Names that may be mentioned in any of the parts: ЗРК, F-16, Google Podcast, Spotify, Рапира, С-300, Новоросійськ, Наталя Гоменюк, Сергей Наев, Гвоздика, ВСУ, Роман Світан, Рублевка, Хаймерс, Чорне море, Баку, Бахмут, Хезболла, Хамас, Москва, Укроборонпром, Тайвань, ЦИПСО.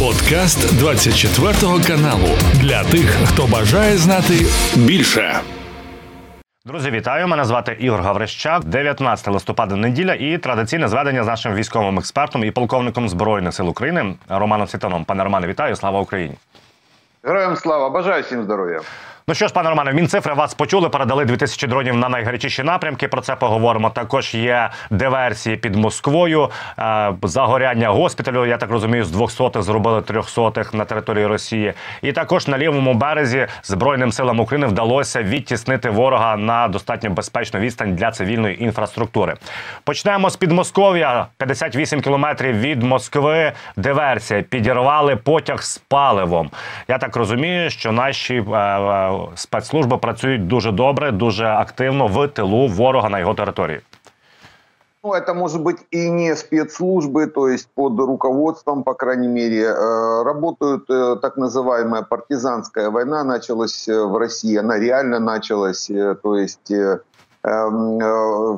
Подкаст 24 каналу для тих, хто бажає знати більше. Друзі, вітаю! Мене звати Ігор Гаврищак. 19 листопада неділя і традиційне зведення з нашим військовим експертом і полковником Збройних сил України Романом Світаном. Пане Романе, вітаю! Слава Україні! Героям слава! Бажаю всім здоров'я! Ну що ж, пане Романе, Мінцифри вас почули, передали 2000 дронів на найгарячіші напрямки, про це поговоримо. Також є диверсії під Москвою, загоряння госпіталю, я так розумію, з 200-х зробили 300-х на території Росії. І також на лівому березі Збройним силам України вдалося відтіснити ворога на достатньо безпечну відстань для цивільної інфраструктури. Почнемо з Підмосков'я, 58 кілометрів від Москви, диверсія, підірвали потяг з паливом. Я так розумію, що наші спецслужби працюють дуже добре, дуже активно в тилу ворога на його території. Ну, это может быть и не спецслужбы, то есть под руководством, по крайней мере, работают. Так называемая партизанская война началась в России, она реально началась, то есть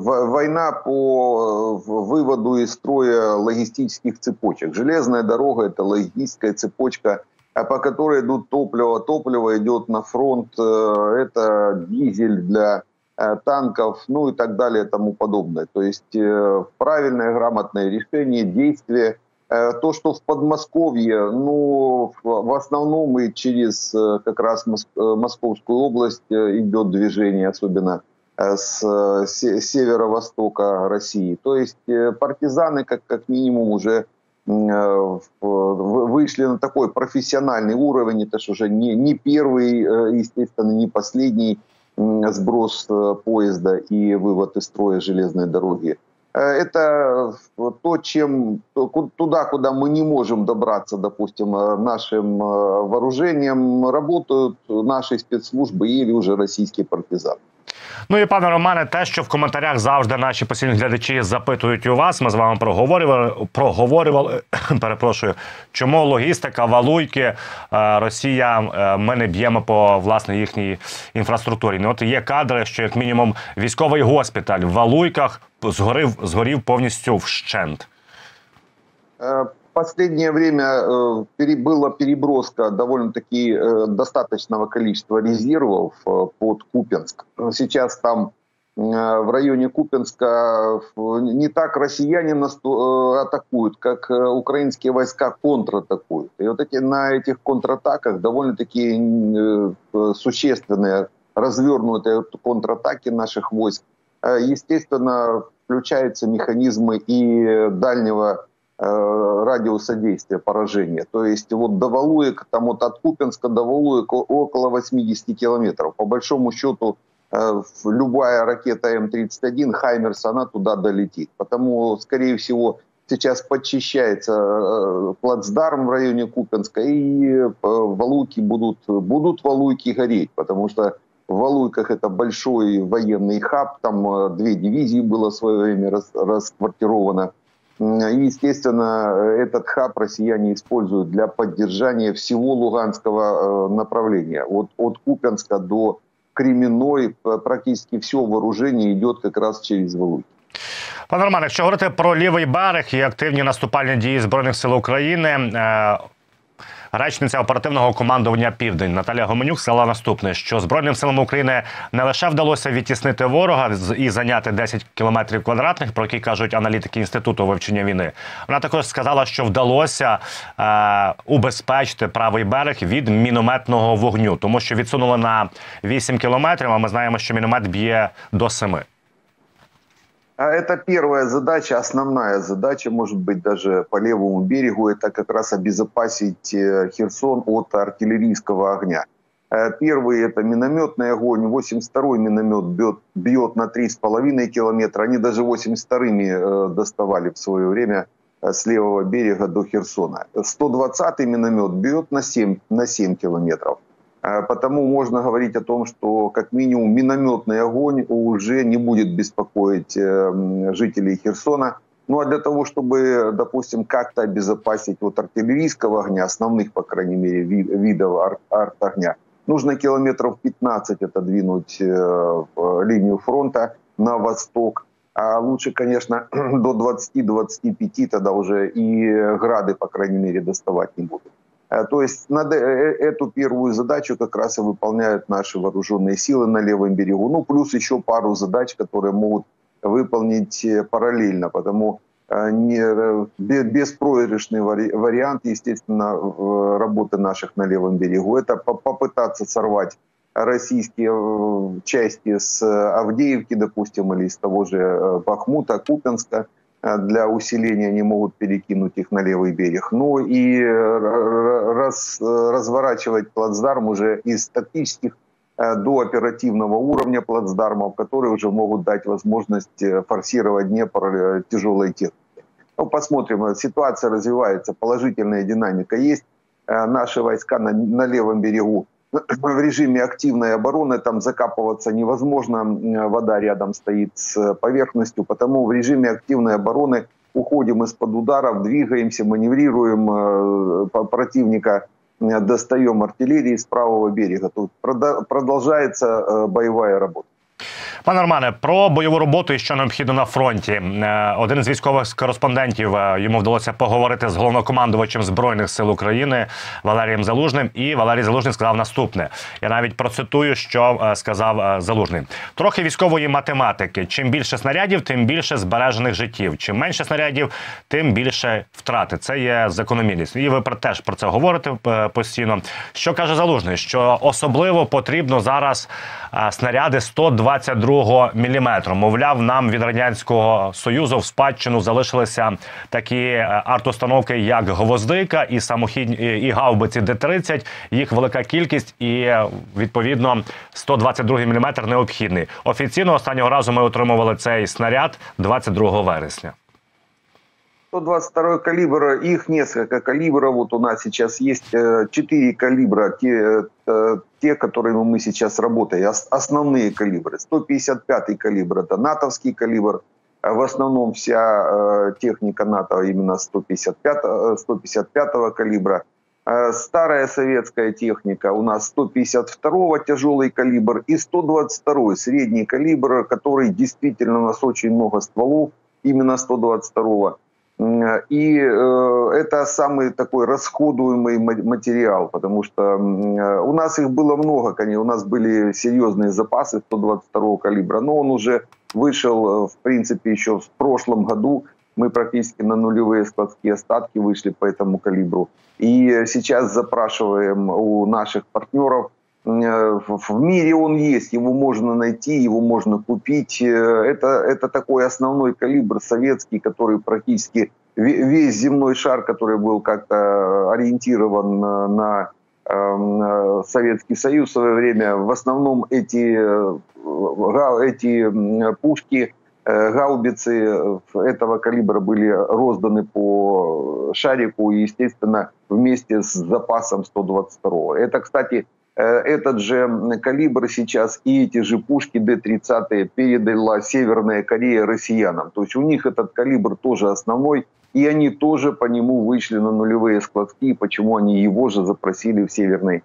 война по выводу из строя логистических цепочек. Железная дорога – это логистическая цепочка, по которой идут топливо. Топливо идет на фронт, это дизель для танков, ну и так далее, и тому подобное. То есть правильное, грамотное решение, действие. То, что в Подмосковье, ну, в основном и через как раз Московскую область идет движение, особенно с северо-востока России. То есть партизаны как минимум уже вышли на такой профессиональный уровень, это же уже не первый, естественно, не последний сброс поезда и вывод из строя железной дороги. Это то, чем туда, куда мы не можем добраться, допустим, нашим вооружением, работают наши спецслужбы или уже российские партизаны. Ну і, пане Романе, те, що в коментарях завжди наші постійні глядачі запитують у вас, ми з вами проговорювали, перепрошую, чому логістика, Валуйки, Росія, ми не б'ємо по, власне, їхній інфраструктурі. Ну, от є кадри, що, як мінімум, військовий госпіталь в Валуйках згорів повністю вщент. В последнее время была переброска довольно-таки достаточного количества резервов под Купянск. Сейчас там в районе Купянска не так россияне атакуют, как украинские войска контратакуют. И вот на этих контратаках довольно-таки существенные развернутые контратаки наших войск. Естественно, включаются механизмы и дальнего радиуса действия, поражения. То есть вот до Валуек, там вот от Купянска до Валуек около 80 километров. По большому счету любая ракета М-31, Хаймерс, она туда долетит. Потому, скорее всего, сейчас подчищается плацдарм в районе Купянска, и Валуйки будут Валуйки гореть, потому что в Валуйках это большой военный хаб, там 2 дивизии было в свое время расквартировано. Естественно, этот хаб россияне используют для поддержания всего луганского направления. От Купянска до Креміної практически все вооружение идет как раз через Валуйки. Пане Романе, якщо говорити про лівий берег і активні наступальні дії Збройних сил України, речниця оперативного командування «Південь» Наталя Гоменюк сказала наступне, що Збройним силам України не лише вдалося відтіснити ворога і зайняти 10 кілометрів квадратних, про які кажуть аналітики Інституту вивчення війни. Вона також сказала, що вдалося убезпечити правий берег від мінометного вогню, тому що відсунули на 8 кілометрів, а ми знаємо, що міномет б'є до 7. Это первая задача, основная задача, может быть, даже по левому берегу, это как раз обезопасить Херсон от артиллерийского огня. Первый – это минометный огонь, 82-й миномет бьет на 3,5 километра, они даже 82-ми доставали в свое время с левого берега до Херсона. 120-й миномет бьет на 7 километров. Потому можно говорить о том, что как минимум минометный огонь уже не будет беспокоить жителей Херсона. Ну а для того, чтобы, допустим, как-то обезопасить от артиллерийского огня, основных, по крайней мере, видов арт-огня, нужно километров 15 отодвинуть линию фронта на восток. А лучше, конечно, до 20-25, тогда уже и грады, по крайней мере, доставать не будут. То есть эту первую задачу как раз и выполняют наши вооруженные силы на левом берегу. Ну, плюс еще пару задач, которые могут выполнить параллельно, потому беспроигрышный вариант, естественно, работы наших на левом берегу. Это попытаться сорвать российские части с Авдеевки, допустим, или из того же Бахмута, Купянска. Для усиления они могут перекинуть их на левый берег. Ну и разворачивать плацдарм уже из тактических до оперативного уровня плацдармов, которые уже могут дать возможность форсировать Днепр тяжелой техники. Ну, посмотрим, ситуация развивается, положительная динамика есть. Наши войска на левом берегу в режиме активной обороны, там закапываться невозможно, вода рядом стоит с поверхностью, потому в режиме активной обороны уходим из-под ударов, двигаемся, маневрируем противника, достаем артиллерии с правого берега. Тут продолжается боевая работа. Пане Романе, про бойову роботу і що необхідно на фронті. Один з військових кореспондентів, йому вдалося поговорити з головнокомандувачем Збройних сил України Валерієм Залужним. І Валерій Залужний сказав наступне. Я навіть процитую, що сказав Залужний. Трохи військової математики. Чим більше снарядів, тим більше збережених життів. Чим менше снарядів, тим більше втрати. Це є закономірність. І ви теж про це говорите постійно. Що каже Залужний? Що особливо потрібно зараз снаряди 122 міліметру. Мовляв, нам від Радянського Союзу в спадщину залишилися такі артустановки, як Гвоздика і гаубиці Д-30. Їх велика кількість і, відповідно, 122 міліметр необхідний. Офіційно останнього разу ми отримували цей снаряд 22 вересня. 122 калибра, их несколько калибров. Вот у нас сейчас есть 4 калибра, те, которыми мы сейчас работаем, основные калибры. 155-й калибр – это натовский калибр. В основном вся техника НАТО именно 155-го калибра. Старая советская техника у нас 152-го тяжелый калибр и 122-й средний калибр, который действительно у нас очень много стволов, именно 122-го. И это самый такой расходуемый материал, потому что у нас их было много, конечно, у нас были серьезные запасы 122-го калибра, но он уже вышел, в принципе, еще в прошлом году, мы практически на нулевые складские остатки вышли по этому калибру. И сейчас запрашиваем у наших партнеров, в мире он есть, его можно найти, его можно купить. Это такой основной калибр советский, который практически весь земной шар, который был как-то ориентирован на Советский Союз в свое время. В основном эти пушки, гаубицы этого калибра были розданы по шарику, и, естественно, вместе с запасом 122-го. Это, кстати, этот же калибр сейчас и эти же пушки Д-30 передала Северная Корея россиянам. То есть у них этот калибр тоже основной, и они тоже по нему вышли на нулевые складки, почему они его же запросили в Северной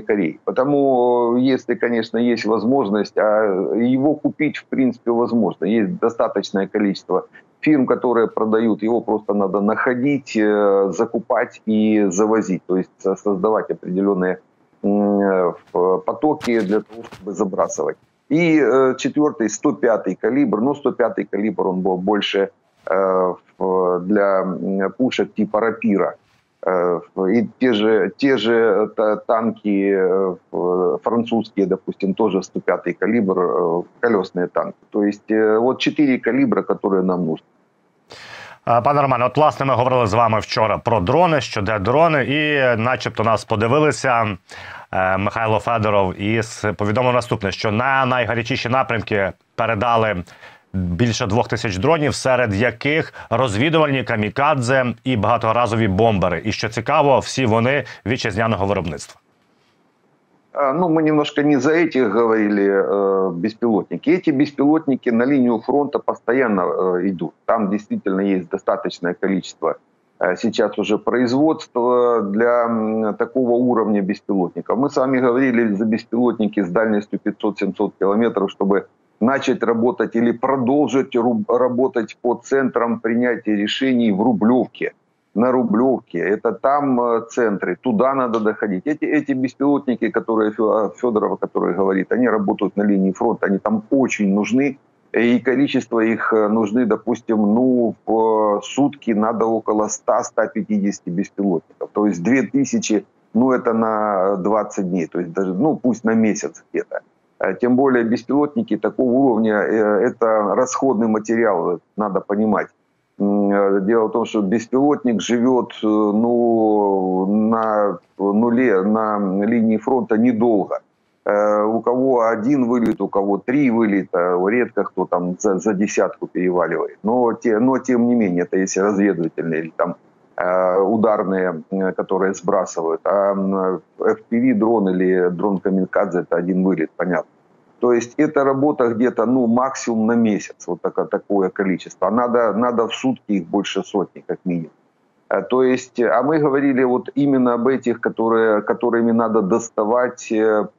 Корее. Потому, если, конечно, есть возможность, а его купить, в принципе, возможно. Есть достаточное количество фирм, которые продают, его просто надо находить, закупать и завозить. То есть создавать определенные потоки для того, чтобы забрасывать. И 4-й, 105-й калибр, но 105-й калибр он был больше для пушек типа «Рапира». И те же танки французские, допустим, тоже 105-й калибр, колесные танки. То есть вот 4 калибра, которые нам нужны. Пане Романе, от, власне, ми говорили з вами вчора про дрони, що де дрони, і начебто нас подивилися. Михайло Федоров і повідомив наступне, що на найгарячіші напрямки передали більше 2000 дронів, серед яких розвідувальні, камікадзе і багаторазові бомбери. І, що цікаво, всі вони вітчизняного виробництва. Ну, мы немножко не за этих говорили беспилотники. Эти беспилотники на линию фронта постоянно идут. Там действительно есть достаточное количество сейчас уже производства для такого уровня беспилотников. Мы с вами говорили за беспилотники с дальностью 500-700 километров, чтобы начать работать или продолжить работать по центрам принятия решений в Рублевке. на Рублевке, это там центры, туда надо доходить. Эти беспилотники, которые Федорова, который говорит, они работают на линии фронта, они там очень нужны, и количество их нужны, допустим, ну, в сутки надо около 100-150 беспилотников, то есть 2000, ну, это на 20 дней, то есть даже, ну, пусть на месяц где-то. Тем более беспилотники такого уровня, это расходный материал, надо понимать. Дело в том, что беспилотник живет, ну, на нуле, на линии фронта недолго. У кого один вылет, у кого 3 вылета, редко кто там за десятку переваливает. Но тем не менее, это если разведывательные или там ударные, которые сбрасывают. А FPV-дрон или дрон-камикадзе – это 1 вылет, понятно. То есть это работа где-то, ну, максимум на месяц, вот такое количество. Надо в сутки их больше сотни, как минимум. То есть, а мы говорили вот именно об этих, которыми надо доставать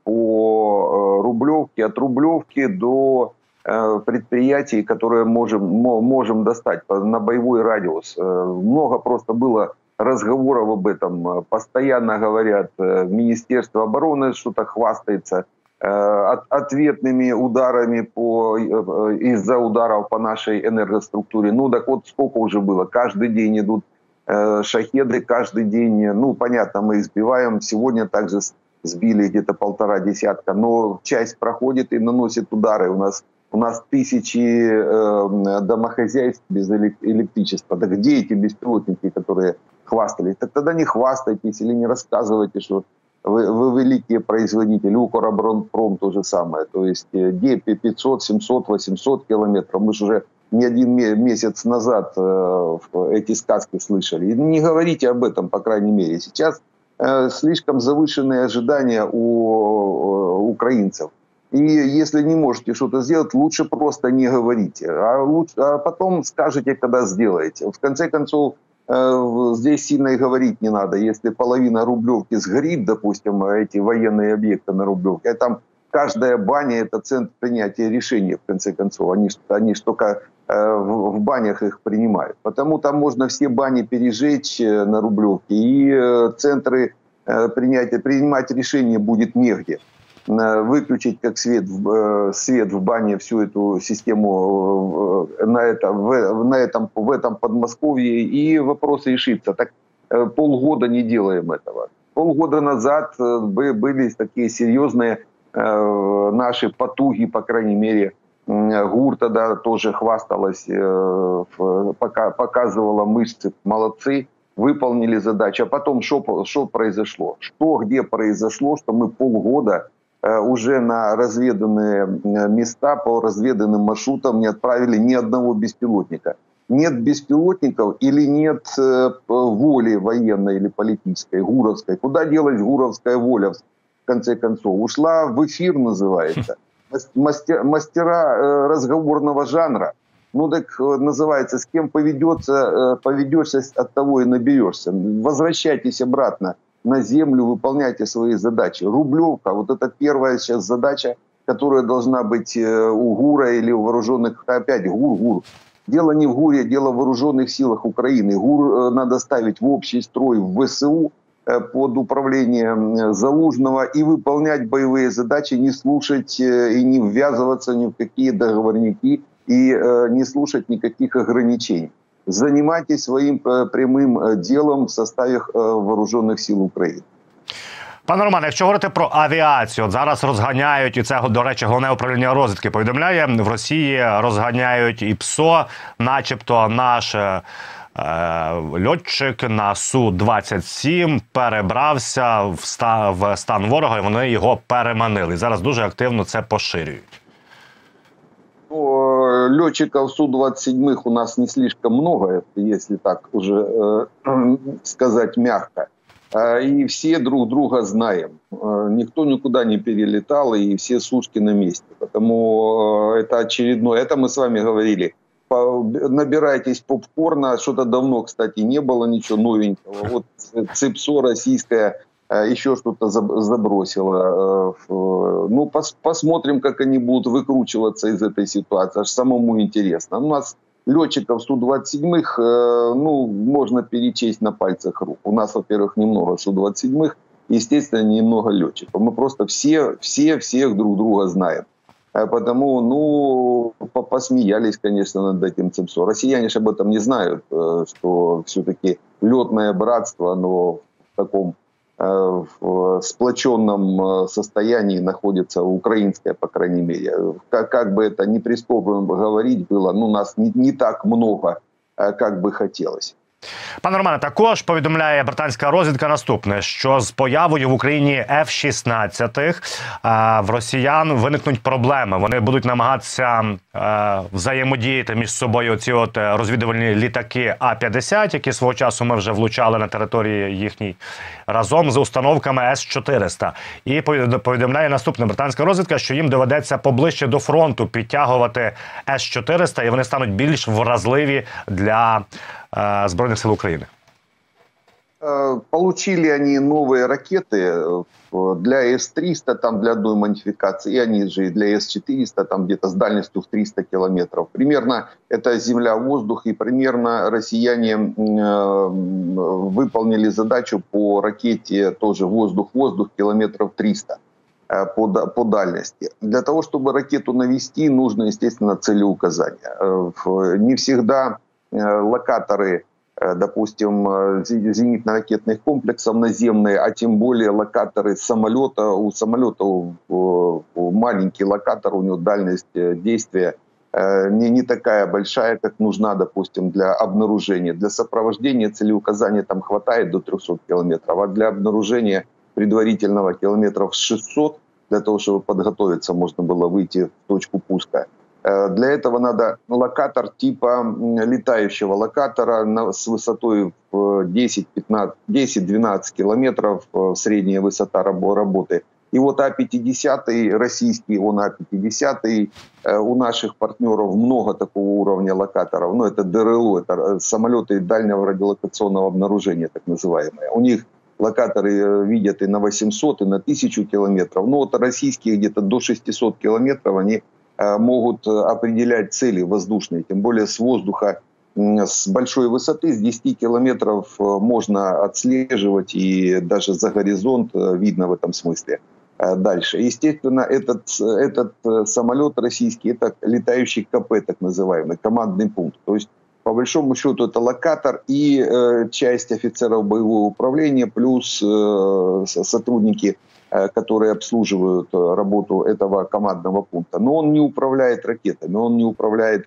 по Рублевке, от Рублевки до предприятий, которые можем достать на боевой радиус. Много просто было разговоров об этом. Постоянно говорят, Министерство обороны что-то хвастается ответными ударами из-за ударов по нашей энергоструктуре. Ну так вот, сколько уже было. Каждый день идут шахеды, каждый день, ну понятно, мы сбиваем. Сегодня также сбили где-то 1,5 десятка, но часть проходит и наносит удары. У нас тысячи домохозяйств без электричества. Да где эти беспилотники, которые хвастались? Так тогда не хвастайтесь или не рассказывайте, что вы великие производители. Укроборонпром то же самое. То есть где 500, 700, 800 километров? Мы же уже не 1 месяц назад эти сказки слышали. И не говорите об этом, по крайней мере. Сейчас слишком завышенные ожидания у украинцев. И если не можете что-то сделать, лучше просто не говорите. А потом скажете, когда сделаете. В конце концов, здесь сильно и говорить не надо. Если половина Рублевки сгорит, допустим, эти военные объекты на Рублевке, а там каждая баня – это центр принятия решений, в конце концов. Они ж только в банях их принимают. Потому там можно все бани пережечь на Рублевке, и центры принимать решения будет негде. Выключить как свет в бане всю эту систему в этом Подмосковье, и вопрос решится. Так полгода не делаем этого. Полгода назад были такие серьезные наши потуги, по крайней мере, ГУР тогда тоже хвасталась, показывала мышцы, молодцы. Выполнили задачу, а потом что произошло? Что где произошло, что мы полгода уже на разведанные места, по разведанным маршрутам не отправили ни одного беспилотника. Нет беспилотников или нет воли военной или политической, гуровской. Куда делась гуровская воля, в конце концов? Ушла в эфир, называется. Мастера разговорного жанра. Ну так называется, с кем поведешься, от того и наберешься. Возвращайтесь обратно на землю, выполняйте свои задачи. Рублевка, вот это первая сейчас задача, которая должна быть у ГУРа или у вооруженных, опять ГУР. Дело не в ГУРе, дело в вооруженных силах Украины. ГУР надо ставить в общий строй, в ВСУ, под управление Залужного, и выполнять боевые задачи, не слушать и не ввязываться ни в какие договорники, и не слушать никаких ограничений. Занимайтесь своим прямым делом в составі вооружених сил України. Пане Романе, якщо говорити про авіацію, от зараз розганяють, і це, до речі, Головне управління розвідки повідомляє, в Росії розганяють і ПСО, начебто наш льотчик на Су-27 перебрався в стан ворога, і вони його переманили. Зараз дуже активно це поширюють. Летчиков Су-27 у нас не слишком много, если так уже сказать мягко. И все друг друга знаем. Никто никуда не перелетал, и все сушки на месте. Поэтому это очередное. Это мы с вами говорили. Набирайтесь попкорна. Что-то давно, кстати, не было ничего новенького. Вот ЦИПСО российская еще что-то забросило. Ну, посмотрим, как они будут выкручиваться из этой ситуации. Аж самому интересно. У нас летчиков Су-27, ну, можно перечесть на пальцах рук. У нас, во-первых, немного Су-27, естественно, немного летчиков. Мы просто всех друг друга знаем. Потому, ну, посмеялись, конечно, над этим ЦИПСО. Россияне же об этом не знают, что все-таки летное братство, оно в таком сплоченном состоянии находится украинское, по крайней мере. Как бы это ни прискорбно говорить было, ну, нас не так много, как бы хотелось. Пане Романе, також повідомляє британська розвідка наступне, що з появою в Україні F-16 в росіян виникнуть проблеми. Вони будуть намагатися взаємодіяти між собою ці от розвідувальні літаки А-50, які свого часу ми вже влучали на території їхній, разом з установками С-400. І повідомляє наступне британська розвідка, що їм доведеться поближче до фронту підтягувати С-400, і вони стануть більш вразливі для Збройних сил Украины. Получили они новые ракеты для С-300, там для одной модификации, и они же для С-400, там где-то с дальностью в 300 километров. Примерно это земля-воздух, и примерно россияне выполнили задачу по ракете тоже воздух-воздух километров 300 по дальности. Для того, чтобы ракету навести, нужно, естественно, целеуказание. Не всегда локаторы, допустим, зенитно-ракетных комплексов наземные, а тем более локаторы самолета. У самолета маленький локатор, у него дальность действия не такая большая, как нужна, допустим, для обнаружения. Для сопровождения целеуказания там хватает до 300 километров, а для обнаружения предварительного километров 600, для того, чтобы подготовиться, можно было выйти в точку пуска. Для этого надо локатор типа летающего локатора с высотой 10-12 километров, средняя высота работы. И вот А-50, российский он А-50, у наших партнеров много такого уровня локаторов. Ну, это ДРЛО, это самолеты дальнего радиолокационного обнаружения, так называемые. У них локаторы видят и на 800, и на 1000 километров. Ну, вот российские где-то до 600 километров они могут определять цели воздушные, тем более с воздуха, с большой высоты, с 10 километров можно отслеживать, и даже за горизонт видно в этом смысле дальше. Естественно, этот самолет российский, это летающий КП, так называемый, командный пункт. То есть, по большому счету, это локатор и часть офицеров боевого управления, плюс сотрудники, которые обслуживают работу этого командного пункта. Но он не управляет ракетами, он не управляет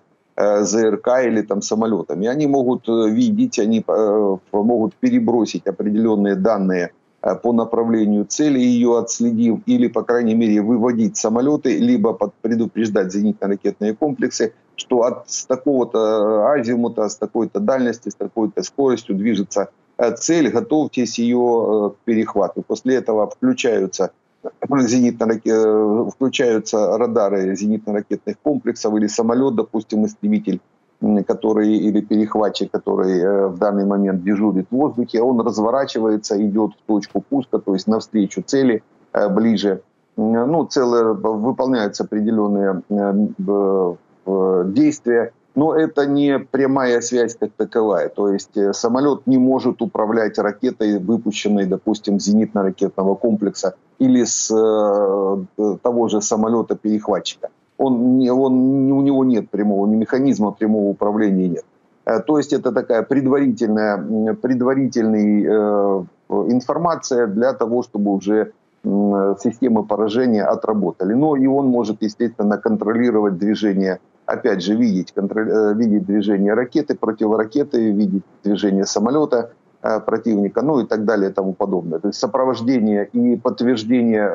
ЗРК или там самолетами. Они могут видеть, они могут перебросить определенные данные по направлению цели, ее отследив, или, по крайней мере, выводить самолеты, либо предупреждать зенитно-ракетные комплексы, что от такого-то азимута, с такой-то дальности, с такой-то скоростью движется цель, готовьтесь ее к перехвату. После этого включаются радары зенитно-ракетных комплексов или самолет, допустим, истребитель, который, или перехватчик, который в данный момент дежурит в воздухе, он разворачивается, идет в точку пуска, то есть навстречу цели ближе. Ну, выполняются определенные действия. Но это не прямая связь как таковая. То есть самолет не может управлять ракетой, выпущенной, допустим, с зенитно-ракетного комплекса или с того же самолета-перехватчика. У него нет прямого механизма, прямого управления нет. То есть это такая предварительная информация для того, чтобы уже системы поражения отработали. Но и он может, естественно, контролировать движение. Опять же, видеть движение ракеты, противоракеты, видеть движение самолета противника, ну и так далее и тому подобное. То есть сопровождение и подтверждение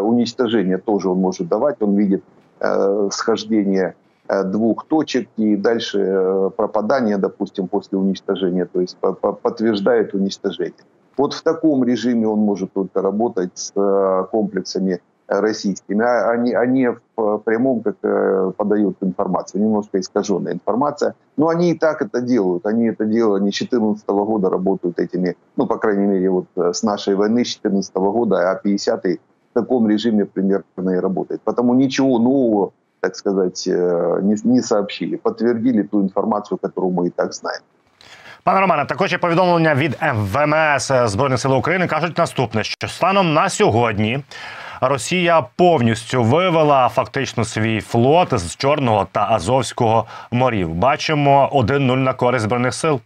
уничтожения тоже он может давать. Он видит схождение двух точек и дальше пропадание, допустим, после уничтожения, то есть подтверждает уничтожение. Вот в таком режиме он может только работать с комплексами российскими, они в прямом, как подают информацию, немножко искаженная информация, но они и так это делают, они с 2014 года работают этими, ну, по крайней мере, вот с нашей войны с 2014 года, А-50 в таком режиме примерно и работает, потому ничего нового так сказать, не сообщили, подтвердили ту информацию, которую мы и так знаем. Пане Романе, також є повідомлення від ВМС Збройних сил України. Кажуть наступне, що станом на сьогодні Росія повністю вивела фактично свій флот з Чорного та Азовського морів. Бачимо 1-0 на користь Збройних сил.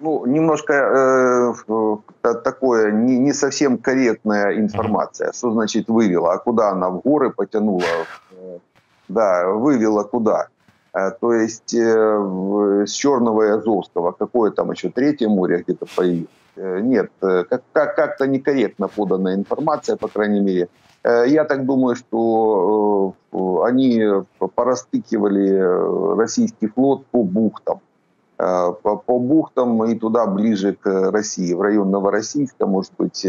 Ну, немножко такое не совсем корректная информация. Что значит вывела? А куда она? В горы потянула? Да, вывела куда? То есть с Черного и Азовского, какое там еще третье море где-то появилось? Нет, как-то некорректно подана информация, по крайней мере. Я так думаю, что они порастыкивали российский флот по бухтам. По бухтам и туда ближе к России, в район Новороссийска, может быть,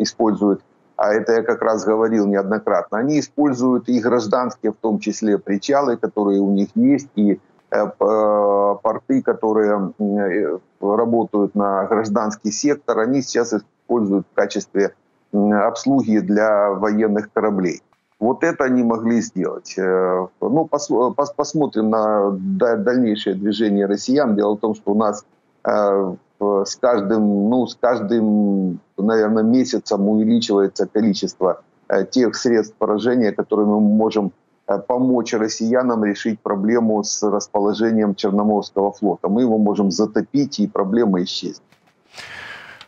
используют, а это я как раз говорил неоднократно, они используют и гражданские, в том числе, причалы, которые у них есть, и порты, которые работают на гражданский сектор, они сейчас используют в качестве обслуги для военных кораблей. Вот это они могли сделать. Ну, посмотрим на дальнейшее движение россиян. Дело в том, что у нас с каждым, наверное, месяцем увеличивается количество тех средств поражения, которыми мы можем помочь россиянам решить проблему с расположением Черноморского флота. Мы его можем затопить, и проблема исчезнет.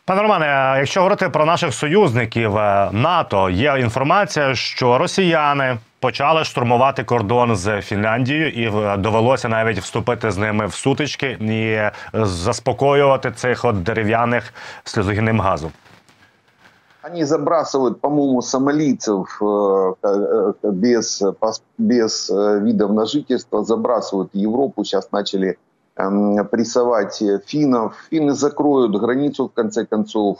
Пане Романе, якщо говорити про наших союзників НАТО, є інформація, що росіяни почали штурмувати кордон з Фінляндією і довелося навіть вступити з ними в сутички і заспокоювати цих от дерев'яних сльозогінним газом. Они забрасывают, по-моему, сомалийцев без видов на жительство, забрасывают Европу, сейчас начали прессовать финнов. Финны закроют границу, в конце концов.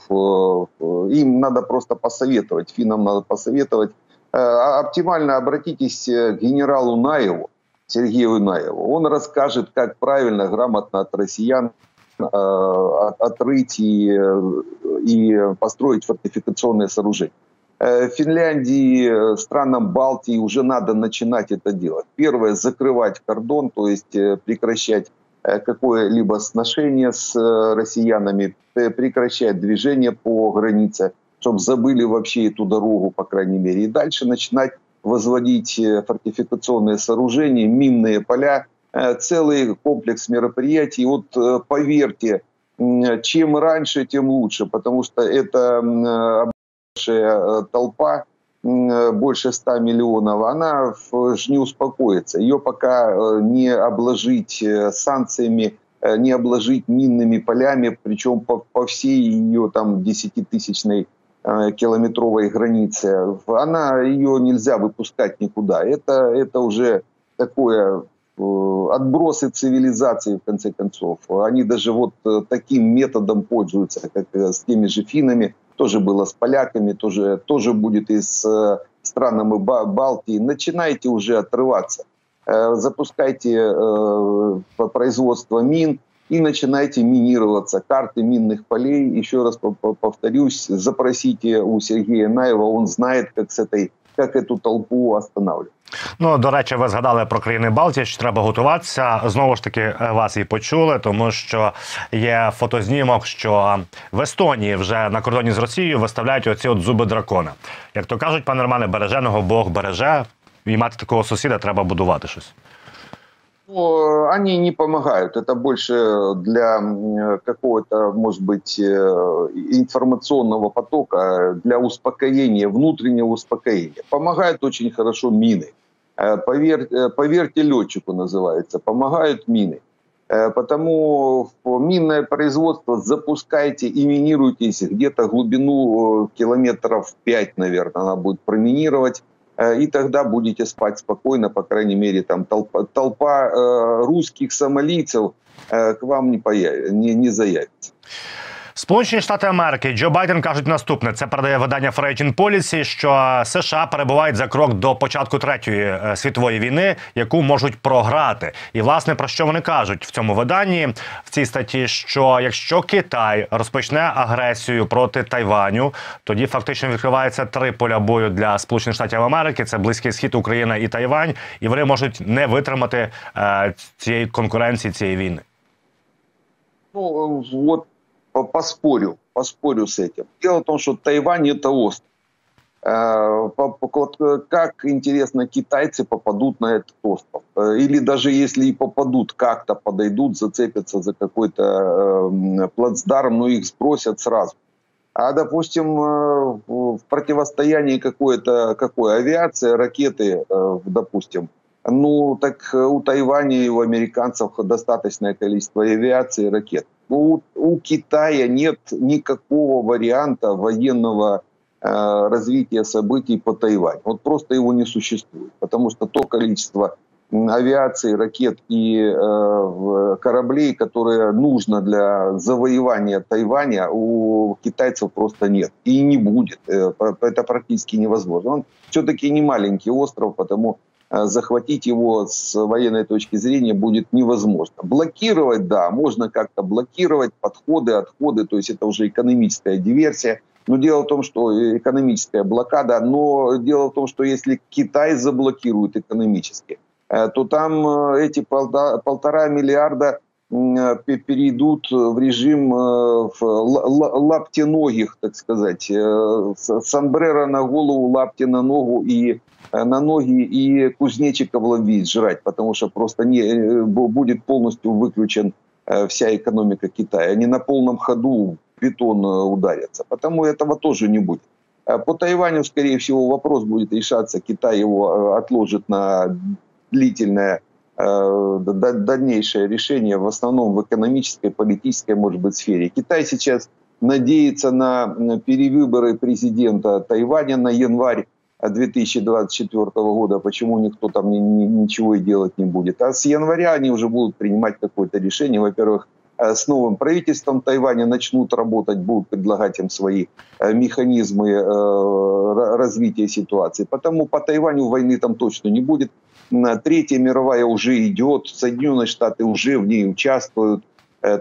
Им надо просто посоветовать. Финнам надо посоветовать. Оптимально обратитесь к генералу Наеву, Сергею Наеву. Он расскажет, как правильно, грамотно от россиян отрыть и построить фортификационные сооружения. Финляндии, странам Балтии уже надо начинать это делать. Первое, закрывать кордон, то есть прекращать какое-либо сношение с россиянами, прекращать движение по границе, чтобы забыли вообще эту дорогу, по крайней мере. И дальше начинать возводить фортификационные сооружения, минные поля, целый комплекс мероприятий. Вот поверьте, чем раньше, тем лучше, потому что это большая толпа, больше 100 миллионов, она не успокоится. Ее пока не обложить санкциями, не обложить минными полями, причем по всей ее там 10-тысячной километровой границе. Ее нельзя выпускать никуда. Это уже такое отбросы цивилизации, в конце концов. Они даже вот таким методом пользуются, как с теми же финнами. Тоже было с поляками, тоже будет и с странами Балтии. Начинайте уже отрываться, запускайте производство мин и начинайте минироваться. Карты минных полей, еще раз повторюсь, запросите у Сергея Наева, он знает, как эту толпу останавливать. Ну, до речі, ви згадали про країни Балтії, що треба готуватися. Знову ж таки, вас і почули, тому що є фотознімок, що в Естонії вже на кордоні з Росією виставляють оці от зуби дракона. Як то кажуть, пане Романе, береженого Бог береже, і мати такого сусіда треба будувати щось. Ну, они не помогают. Это больше для какого-то, может быть, информационного потока, для успокоения, внутреннего успокоения. Помогают очень хорошо мины. Поверьте летчику, называется. Помогают мины. Потому минное производство запускайте и минируйтесь где-то глубину километров 5, наверное, она будет проминировать. И тогда будете спать спокойно, по крайней мере, там толпа русских сомалийцев к вам не заявится. Сполучені Штати Америки, Джо Байден кажуть наступне. Це передає видання Foreign Policy, що США перебувають за крок до початку Третьої світової війни, яку можуть програти. І, власне, про що вони кажуть в цьому виданні, в цій статті, що якщо Китай розпочне агресію проти Тайваню, тоді фактично відкривається три поля бою для Сполучених Штатів Америки. Це Близький Схід, Україна і Тайвань. І вони можуть не витримати цієї конкуренції, цієї війни. Ну, вот поспорю с этим. Дело в том, что Тайвань – это остров. Как, интересно, китайцы попадут на этот остров? Или даже если и попадут, как-то подойдут, зацепятся за какой-то плацдарм, но их сбросят сразу. А, допустим, в противостоянии какой авиации, ракеты, допустим, ну, так у Тайваня и у американцев достаточное количество авиации и ракет. У Китая нет никакого варианта военного развития событий по Тайваню. Вот просто его не существует. Потому что то количество авиации, ракет и кораблей, которые нужно для завоевания Тайваня, у китайцев просто нет. И не будет. Это практически невозможно. Он все-таки не маленький остров, потому захватить его с военной точки зрения будет невозможно. Блокировать, да, можно как-то блокировать подходы, отходы, то есть это уже экономическая диверсия. Но дело в том, что экономическая блокада, но дело в том, что если Китай заблокирует экономически, то там эти 1,5 миллиарда перейдут в режим лаптеногих, так сказать, сомбреро на голову, лапти на ногу и на ноги, и кузнечиков ловить, жрать, потому что просто будет полностью выключен вся экономика Китая. Они на полном ходу в бетон ударятся, потому этого тоже не будет. По Тайваню, скорее всего, вопрос будет решаться, Китай его отложит на длительное дальнейшее решение, в основном в экономической, политической, может быть, сфере. Китай сейчас надеется на перевыборы президента Тайваня на январь 2024 года, почему никто там ничего и делать не будет. А с января они уже будут принимать какое-то решение. Во-первых, с новым правительством Тайваня начнут работать, будут предлагать им свои механизмы развития ситуации. Потому по Тайваню войны там точно не будет. Третья мировая уже идет, Соединенные Штаты уже в ней участвуют.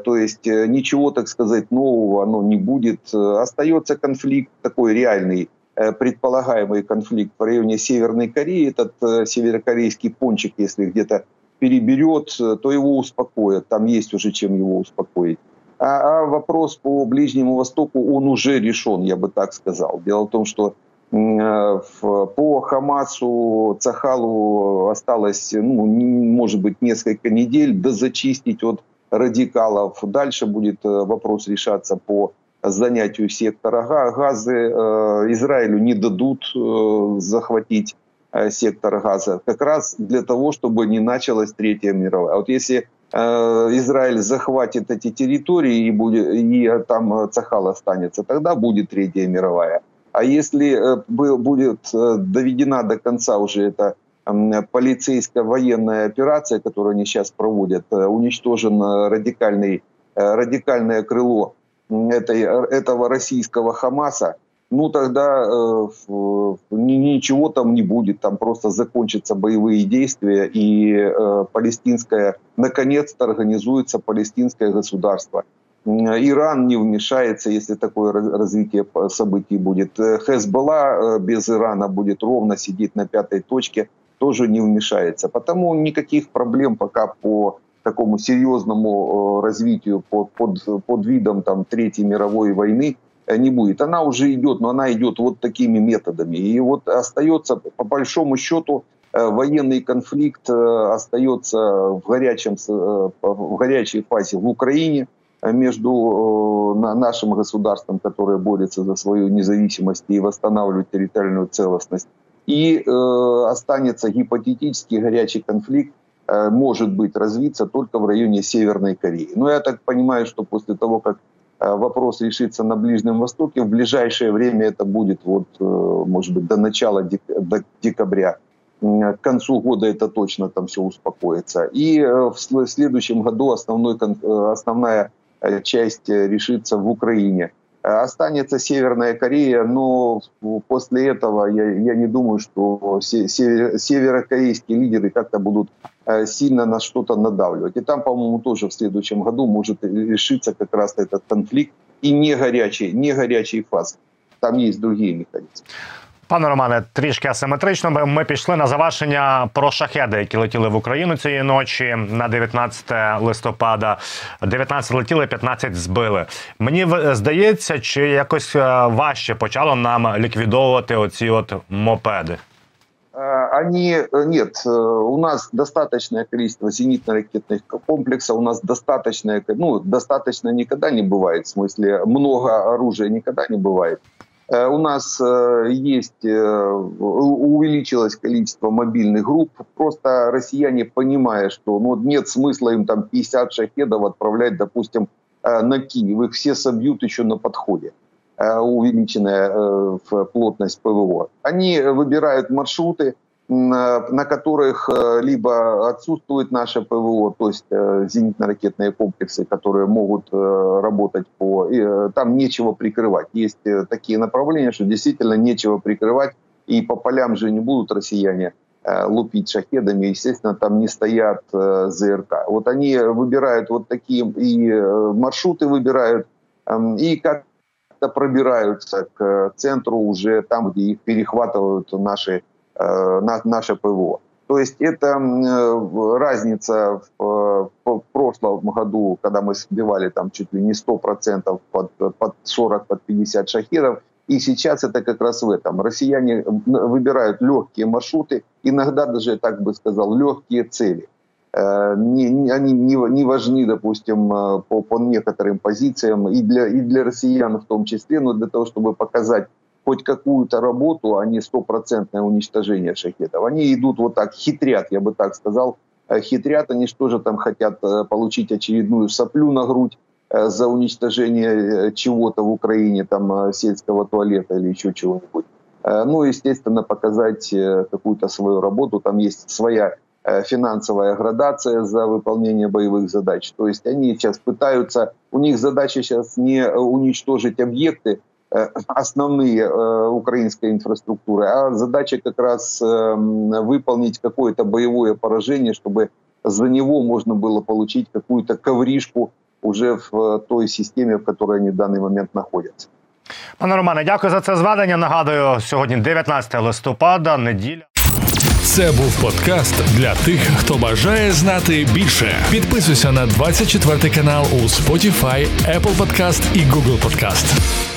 То есть ничего, так сказать, нового оно не будет. Остается конфликт такой реальный, предполагаемый конфликт в районе Северной Кореи. Этот северокорейский пончик, если где-то переберет, то его успокоят. Там есть уже чем его успокоить. А вопрос по Ближнему Востоку, он уже решен, я бы так сказал. Дело в том, что по Хамасу, Цахалу осталось, ну, может быть, несколько недель дозачистить от радикалов. Дальше будет вопрос решаться по занятию сектора Газы. Израилю не дадут захватить сектор Газа, как раз для того, чтобы не началась Третья мировая. Вот если Израиль захватит эти территории и там Цахал останется, тогда будет Третья мировая. А если будет доведена до конца уже эта полицейская военная операция, которую они сейчас проводят, уничтожено радикальное крыло этого российского Хамаса, ну тогда ничего там не будет, там просто закончатся боевые действия, и наконец-то организуется палестинское государство. Иран не вмешается, если такое развитие событий будет. Хезболла без Ирана будет ровно сидеть на 5-й точке, тоже не вмешается. Потому никаких проблем пока по такому серьезному развитию под видом там, Третьей мировой войны не будет. Она уже идет, но она идет вот такими методами. И вот остается, по большому счету, военный конфликт остается в горячей фазе в Украине, между нашим государством, которое борется за свою независимость и восстанавливает территориальную целостность, и останется гипотетически горячий конфликт, может быть, развиться только в районе Северной Кореи. Но я так понимаю, что после того, как вопрос решится на Ближнем Востоке, в ближайшее время это будет, вот, может быть, до начала декабря. К концу года это точно там все успокоится. И в следующем году основная часть решится в Украине. Останется Северная Корея, но после этого я не думаю, что северокорейские лидеры как-то будут сильно на что-то надавливать. И там, по-моему, тоже в следующем году может решиться как раз этот конфликт и не горячий фаз. Там есть другие механизмы. Пане Романе, трішки асиметрично, ми пішли на завершення про шахеди, які летіли в Україну цієї ночі на 19 листопада. 19 летіли, 15 збили. Мені здається, чи якось важче почало нам ліквідовувати оці от мопеди? Нет, у нас достаточное количество зенитно-ракетных комплексов, у нас достаточное, достаточно никогда не бывает, в смысле много оружия никогда не бывает. У нас увеличилось количество мобильных групп. Просто россияне, понимая, что нет смысла им там 50 шахедов отправлять, допустим, на Киев. Их все собьют еще на подходе. Увеличенная плотность ПВО. Они выбирают маршруты, на которых либо отсутствует наше ПВО, то есть зенитно-ракетные комплексы, которые могут работать там нечего прикрывать. Есть такие направления, что действительно нечего прикрывать, и по полям же не будут россияне лупить шахедами, естественно, там не стоят ЗРК. Вот они выбирают вот такие и маршруты выбирают, и как-то пробираются к центру уже там, где их перехватывают наше ПВО. То есть это разница в прошлом году, когда мы сбивали там чуть ли не 100% под 40, под 50 шахедов, и сейчас это как раз в этом. Россияне выбирают легкие маршруты, иногда даже, так бы сказал, легкие цели. Они не важны, допустим, по некоторым позициям, и для россиян в том числе, но для того, чтобы показать хоть какую-то работу, а не стопроцентное уничтожение шахедов. Они идут вот так, хитрят, я бы так сказал. Хитрят, они что же там хотят получить очередную соплю на грудь за уничтожение чего-то в Украине, там сельского туалета или еще чего-нибудь. Ну, естественно, показать какую-то свою работу. Там есть своя финансовая градация за выполнение боевых задач. То есть они сейчас пытаются, у них задача сейчас не уничтожить объекты, основные украинской инфраструктуры, а задача как раз выполнить какое-то боевое поражение, чтобы за него можно было получить какую-то ковришку уже в той системе, в которой они в данный момент находятся. Пане Романе, дякую за це зведення. Нагадую, сьогодні 19 листопада, неділя. Це був подкаст для тих, хто бажає знати більше. Підписуйся на 24 канал у Spotify, Apple Podcast і Google Podcast.